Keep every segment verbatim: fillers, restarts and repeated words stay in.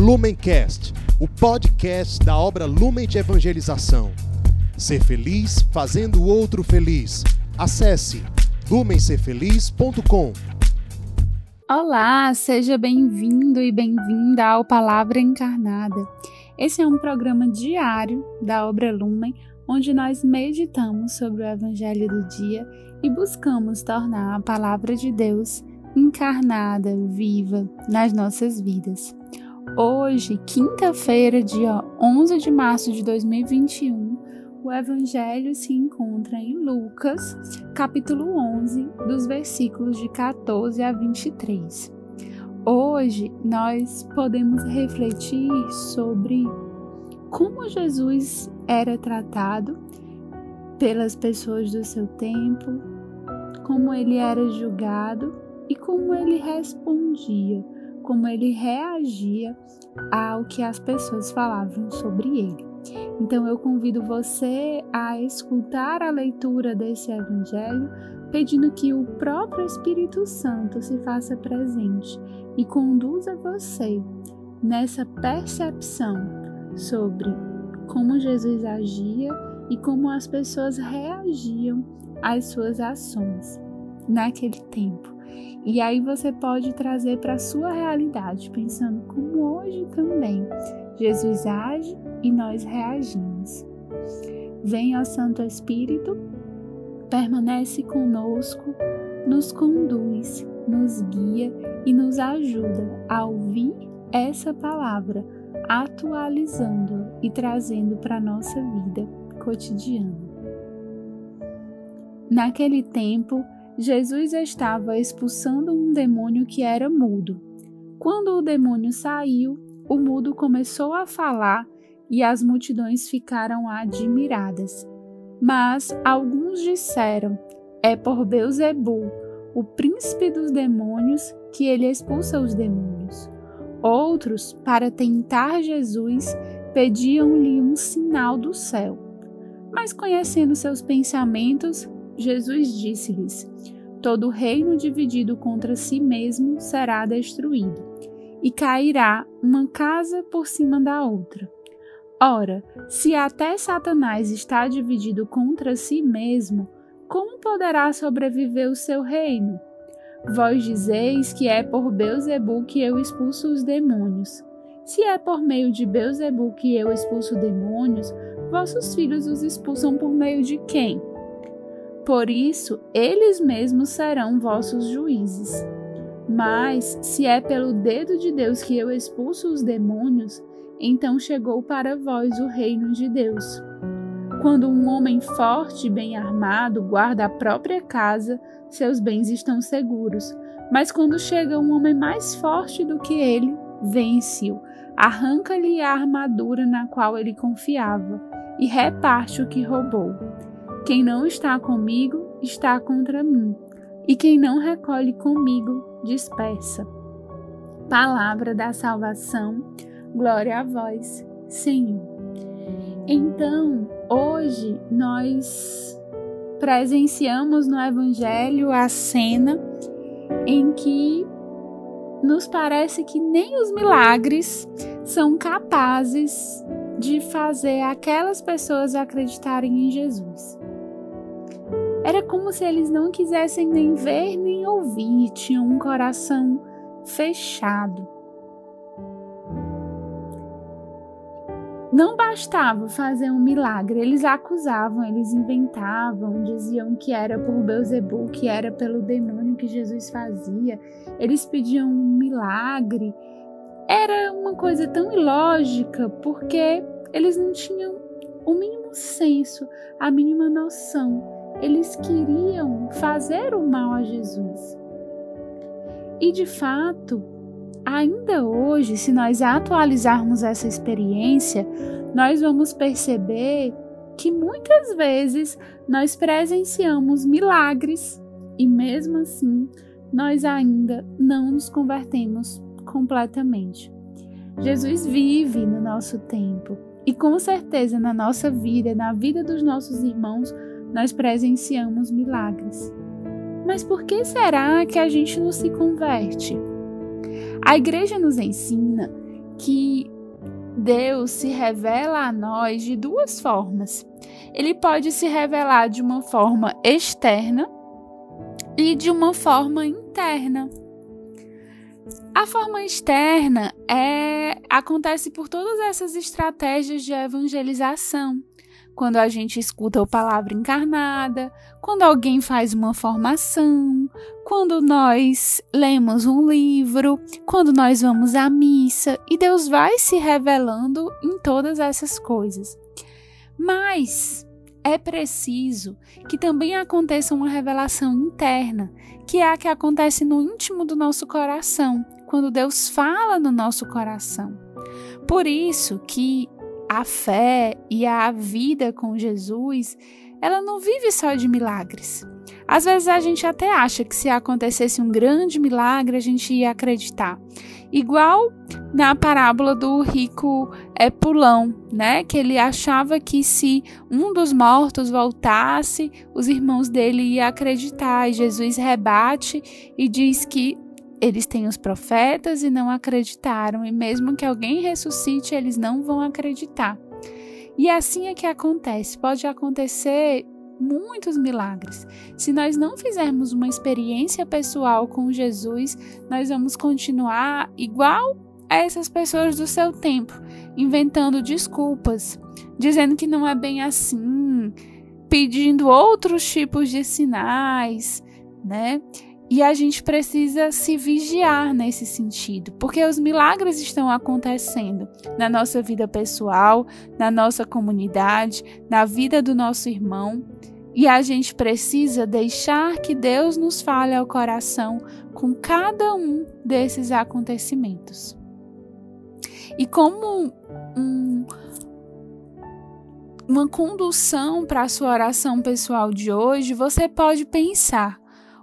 Lumencast, o podcast da obra Lumen de Evangelização. Ser feliz fazendo o outro feliz. Acesse lumen se feliz ponto com. Olá, seja bem-vindo e bem-vinda ao Palavra Encarnada. Esse é um programa diário da obra Lumen, onde nós meditamos sobre o Evangelho do dia e buscamos tornar a Palavra de Deus encarnada, viva, nas nossas vidas. Hoje, quinta-feira, dia onze de março de dois mil e vinte e um, o Evangelho se encontra em Lucas, capítulo onze, dos versículos de quatorze a vinte e três. Hoje, nós podemos refletir sobre como Jesus era tratado pelas pessoas do seu tempo, como ele era julgado e como ele respondia, como ele reagia ao que as pessoas falavam sobre ele. Então eu convido você a escutar a leitura desse evangelho, pedindo que o próprio Espírito Santo se faça presente e conduza você nessa percepção sobre como Jesus agia e como as pessoas reagiam às suas ações naquele tempo. E aí você pode trazer para a sua realidade, pensando como hoje também Jesus age e nós reagimos. Vem ao Santo Espírito, permanece conosco, nos conduz, nos guia e nos ajuda a ouvir essa palavra, atualizando e trazendo para a nossa vida cotidiana. Naquele tempo, Jesus estava expulsando um demônio que era mudo. Quando o demônio saiu, o mudo começou a falar e as multidões ficaram admiradas. Mas alguns disseram: é por Beelzebul, o príncipe dos demônios, que ele expulsa os demônios. Outros, para tentar Jesus, pediam-lhe um sinal do céu. Mas conhecendo seus pensamentos, Jesus disse-lhes: todo reino dividido contra si mesmo será destruído, e cairá uma casa por cima da outra. Ora, se até Satanás está dividido contra si mesmo, como poderá sobreviver o seu reino? Vós dizeis que é por Beelzebul que eu expulso os demônios. Se é por meio de Beelzebul que eu expulso demônios, vossos filhos os expulsam por meio de quem? Por isso, eles mesmos serão vossos juízes. Mas, se é pelo dedo de Deus que eu expulso os demônios, então chegou para vós o reino de Deus. Quando um homem forte e bem armado guarda a própria casa, seus bens estão seguros. Mas quando chega um homem mais forte do que ele, vence-o, arranca-lhe a armadura na qual ele confiava e reparte o que roubou. Quem não está comigo, está contra mim, e quem não recolhe comigo, dispersa. Palavra da salvação, glória a vós, Senhor. Então, hoje nós presenciamos no Evangelho a cena em que nos parece que nem os milagres são capazes de fazer aquelas pessoas acreditarem em Jesus. Era como se eles não quisessem nem ver nem ouvir, tinham um coração fechado. Não bastava fazer um milagre, eles acusavam, eles inventavam, diziam que era por Beelzebul, que era pelo demônio que Jesus fazia, eles pediam um milagre. Era uma coisa tão ilógica, porque eles não tinham o mínimo senso, a mínima noção. Eles queriam fazer o mal a Jesus. E de fato, ainda hoje, se nós atualizarmos essa experiência, nós vamos perceber que muitas vezes nós presenciamos milagres e mesmo assim nós ainda não nos convertemos completamente. Jesus vive no nosso tempo e com certeza na nossa vida, na vida dos nossos irmãos, nós presenciamos milagres. Mas por que será que a gente não se converte? A igreja nos ensina que Deus se revela a nós de duas formas. Ele pode se revelar de uma forma externa e de uma forma interna. A forma externa é, acontece por todas essas estratégias de evangelização. Quando a gente escuta a Palavra Encarnada, quando alguém faz uma formação, quando nós lemos um livro, quando nós vamos à missa, e Deus vai se revelando em todas essas coisas. Mas é preciso que também aconteça uma revelação interna, que é a que acontece no íntimo do nosso coração, quando Deus fala no nosso coração. Por isso que a fé e a vida com Jesus, ela não vive só de milagres. Às vezes a gente até acha que se acontecesse um grande milagre, a gente ia acreditar. Igual na parábola do rico Epulão, né? Que ele achava que se um dos mortos voltasse, os irmãos dele iam acreditar. E Jesus rebate e diz que eles têm os profetas e não acreditaram, e mesmo que alguém ressuscite, eles não vão acreditar. E assim é que acontece, pode acontecer muitos milagres. Se nós não fizermos uma experiência pessoal com Jesus, nós vamos continuar igual a essas pessoas do seu tempo, inventando desculpas, dizendo que não é bem assim, pedindo outros tipos de sinais, né? E a gente precisa se vigiar nesse sentido, porque os milagres estão acontecendo na nossa vida pessoal, na nossa comunidade, na vida do nosso irmão. E a gente precisa deixar que Deus nos fale ao coração com cada um desses acontecimentos. E como um, uma condução para a sua oração pessoal de hoje, você pode pensar: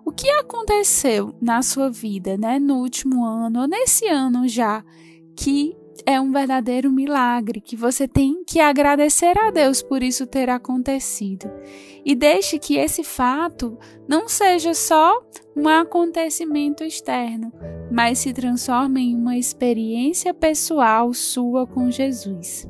o que aconteceu na sua vida, né, no último ano ou nesse ano já, que é um verdadeiro milagre, que você tem que agradecer a Deus por isso ter acontecido. E deixe que esse fato não seja só um acontecimento externo, mas se transforme em uma experiência pessoal sua com Jesus.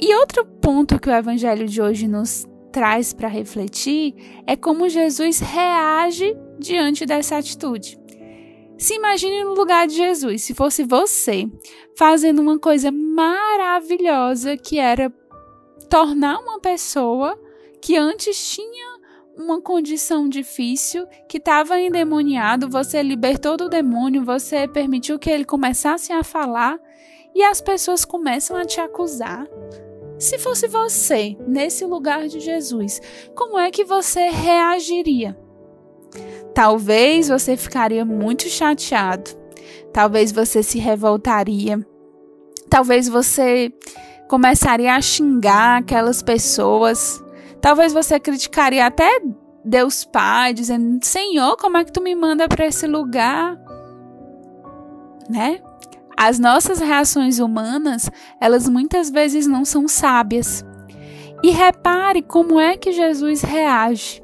E outro ponto que o Evangelho de hoje nos traz para refletir é como Jesus reage diante dessa atitude. Se imagine no lugar de Jesus, se fosse você, fazendo uma coisa maravilhosa que era tornar uma pessoa que antes tinha uma condição difícil, que estava endemoniado, você libertou do demônio, você permitiu que ele começasse a falar e as pessoas começam a te acusar. Se fosse você, nesse lugar de Jesus, como é que você reagiria? Talvez você ficaria muito chateado. Talvez você se revoltaria. Talvez você começaria a xingar aquelas pessoas. Talvez você criticaria até Deus Pai, dizendo: Senhor, como é que tu me manda para esse lugar? Né? As nossas reações humanas, elas muitas vezes não são sábias. E repare como é que Jesus reage.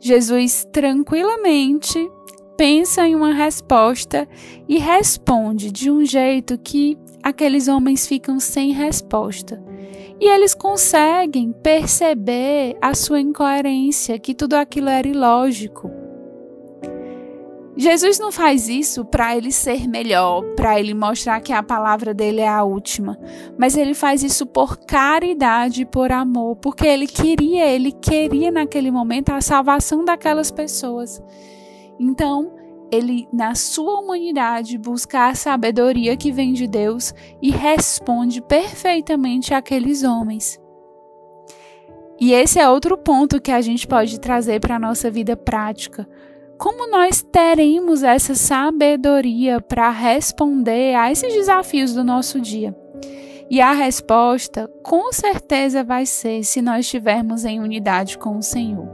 Jesus tranquilamente pensa em uma resposta e responde de um jeito que aqueles homens ficam sem resposta. E eles conseguem perceber a sua incoerência, que tudo aquilo era ilógico. Jesus não faz isso para ele ser melhor, para ele mostrar que a palavra dele é a última, mas ele faz isso por caridade, por amor, porque ele queria, ele queria naquele momento a salvação daquelas pessoas. Então, ele, na sua humanidade, busca a sabedoria que vem de Deus e responde perfeitamente àqueles homens. E esse é outro ponto que a gente pode trazer para a nossa vida prática. Como nós teremos essa sabedoria para responder a esses desafios do nosso dia? E a resposta, com certeza, vai ser se nós estivermos em unidade com o Senhor.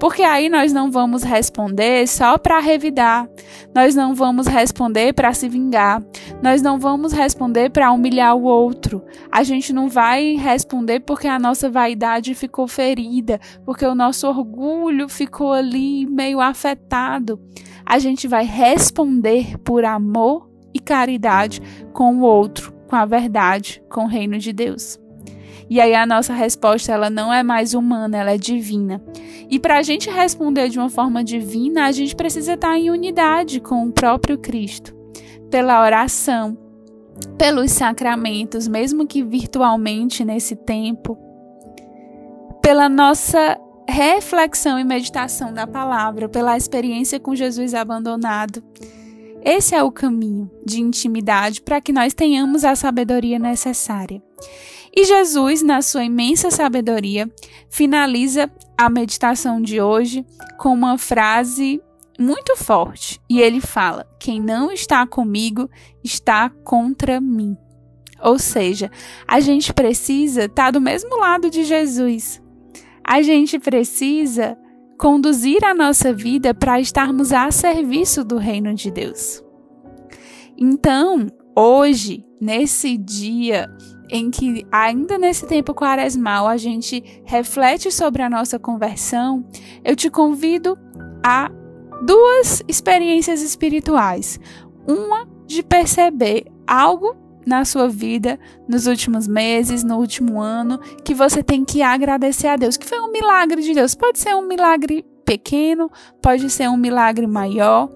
Porque aí nós não vamos responder só para revidar, nós não vamos responder para se vingar, nós não vamos responder para humilhar o outro. A gente não vai responder porque a nossa vaidade ficou ferida, porque o nosso orgulho ficou ali meio afetado. A gente vai responder por amor e caridade com o outro, com a verdade, com o reino de Deus. E aí a nossa resposta, ela não é mais humana, ela é divina. E para a gente responder de uma forma divina, a gente precisa estar em unidade com o próprio Cristo, pela oração, pelos sacramentos, mesmo que virtualmente nesse tempo, pela nossa reflexão e meditação da palavra, pela experiência com Jesus abandonado. Esse é o caminho de intimidade para que nós tenhamos a sabedoria necessária. E Jesus, na sua imensa sabedoria, finaliza a meditação de hoje com uma frase muito forte. E ele fala: quem não está comigo está contra mim. Ou seja, a gente precisa estar do mesmo lado de Jesus. A gente precisa conduzir a nossa vida para estarmos a serviço do reino de Deus. Então, hoje, nesse dia em que ainda nesse tempo quaresmal a gente reflete sobre a nossa conversão, eu te convido a duas experiências espirituais. Uma de perceber algo na sua vida, nos últimos meses, no último ano, que você tem que agradecer a Deus, que foi um milagre de Deus. Pode ser um milagre pequeno, pode ser um milagre maior,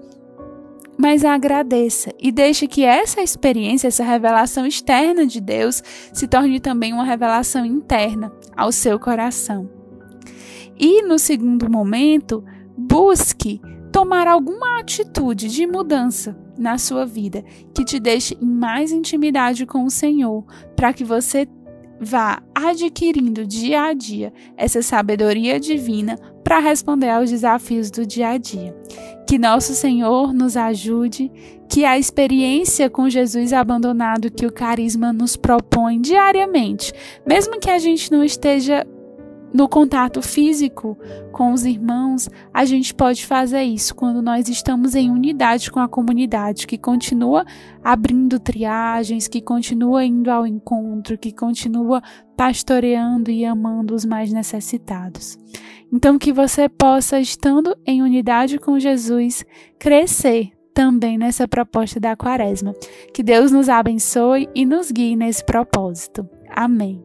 mas agradeça e deixe que essa experiência, essa revelação externa de Deus, se torne também uma revelação interna ao seu coração. E no segundo momento, busque tomar alguma atitude de mudança na sua vida, que te deixe em mais intimidade com o Senhor, para que você vá adquirindo dia a dia essa sabedoria divina para responder aos desafios do dia a dia. Que nosso Senhor nos ajude, que a experiência com Jesus abandonado que o Carisma nos propõe diariamente, mesmo que a gente não esteja no contato físico com os irmãos, a gente pode fazer isso quando nós estamos em unidade com a comunidade, que continua abrindo triagens, que continua indo ao encontro, que continua pastoreando e amando os mais necessitados. Então, que você possa, estando em unidade com Jesus, crescer também nessa proposta da Quaresma. Que Deus nos abençoe e nos guie nesse propósito. Amém.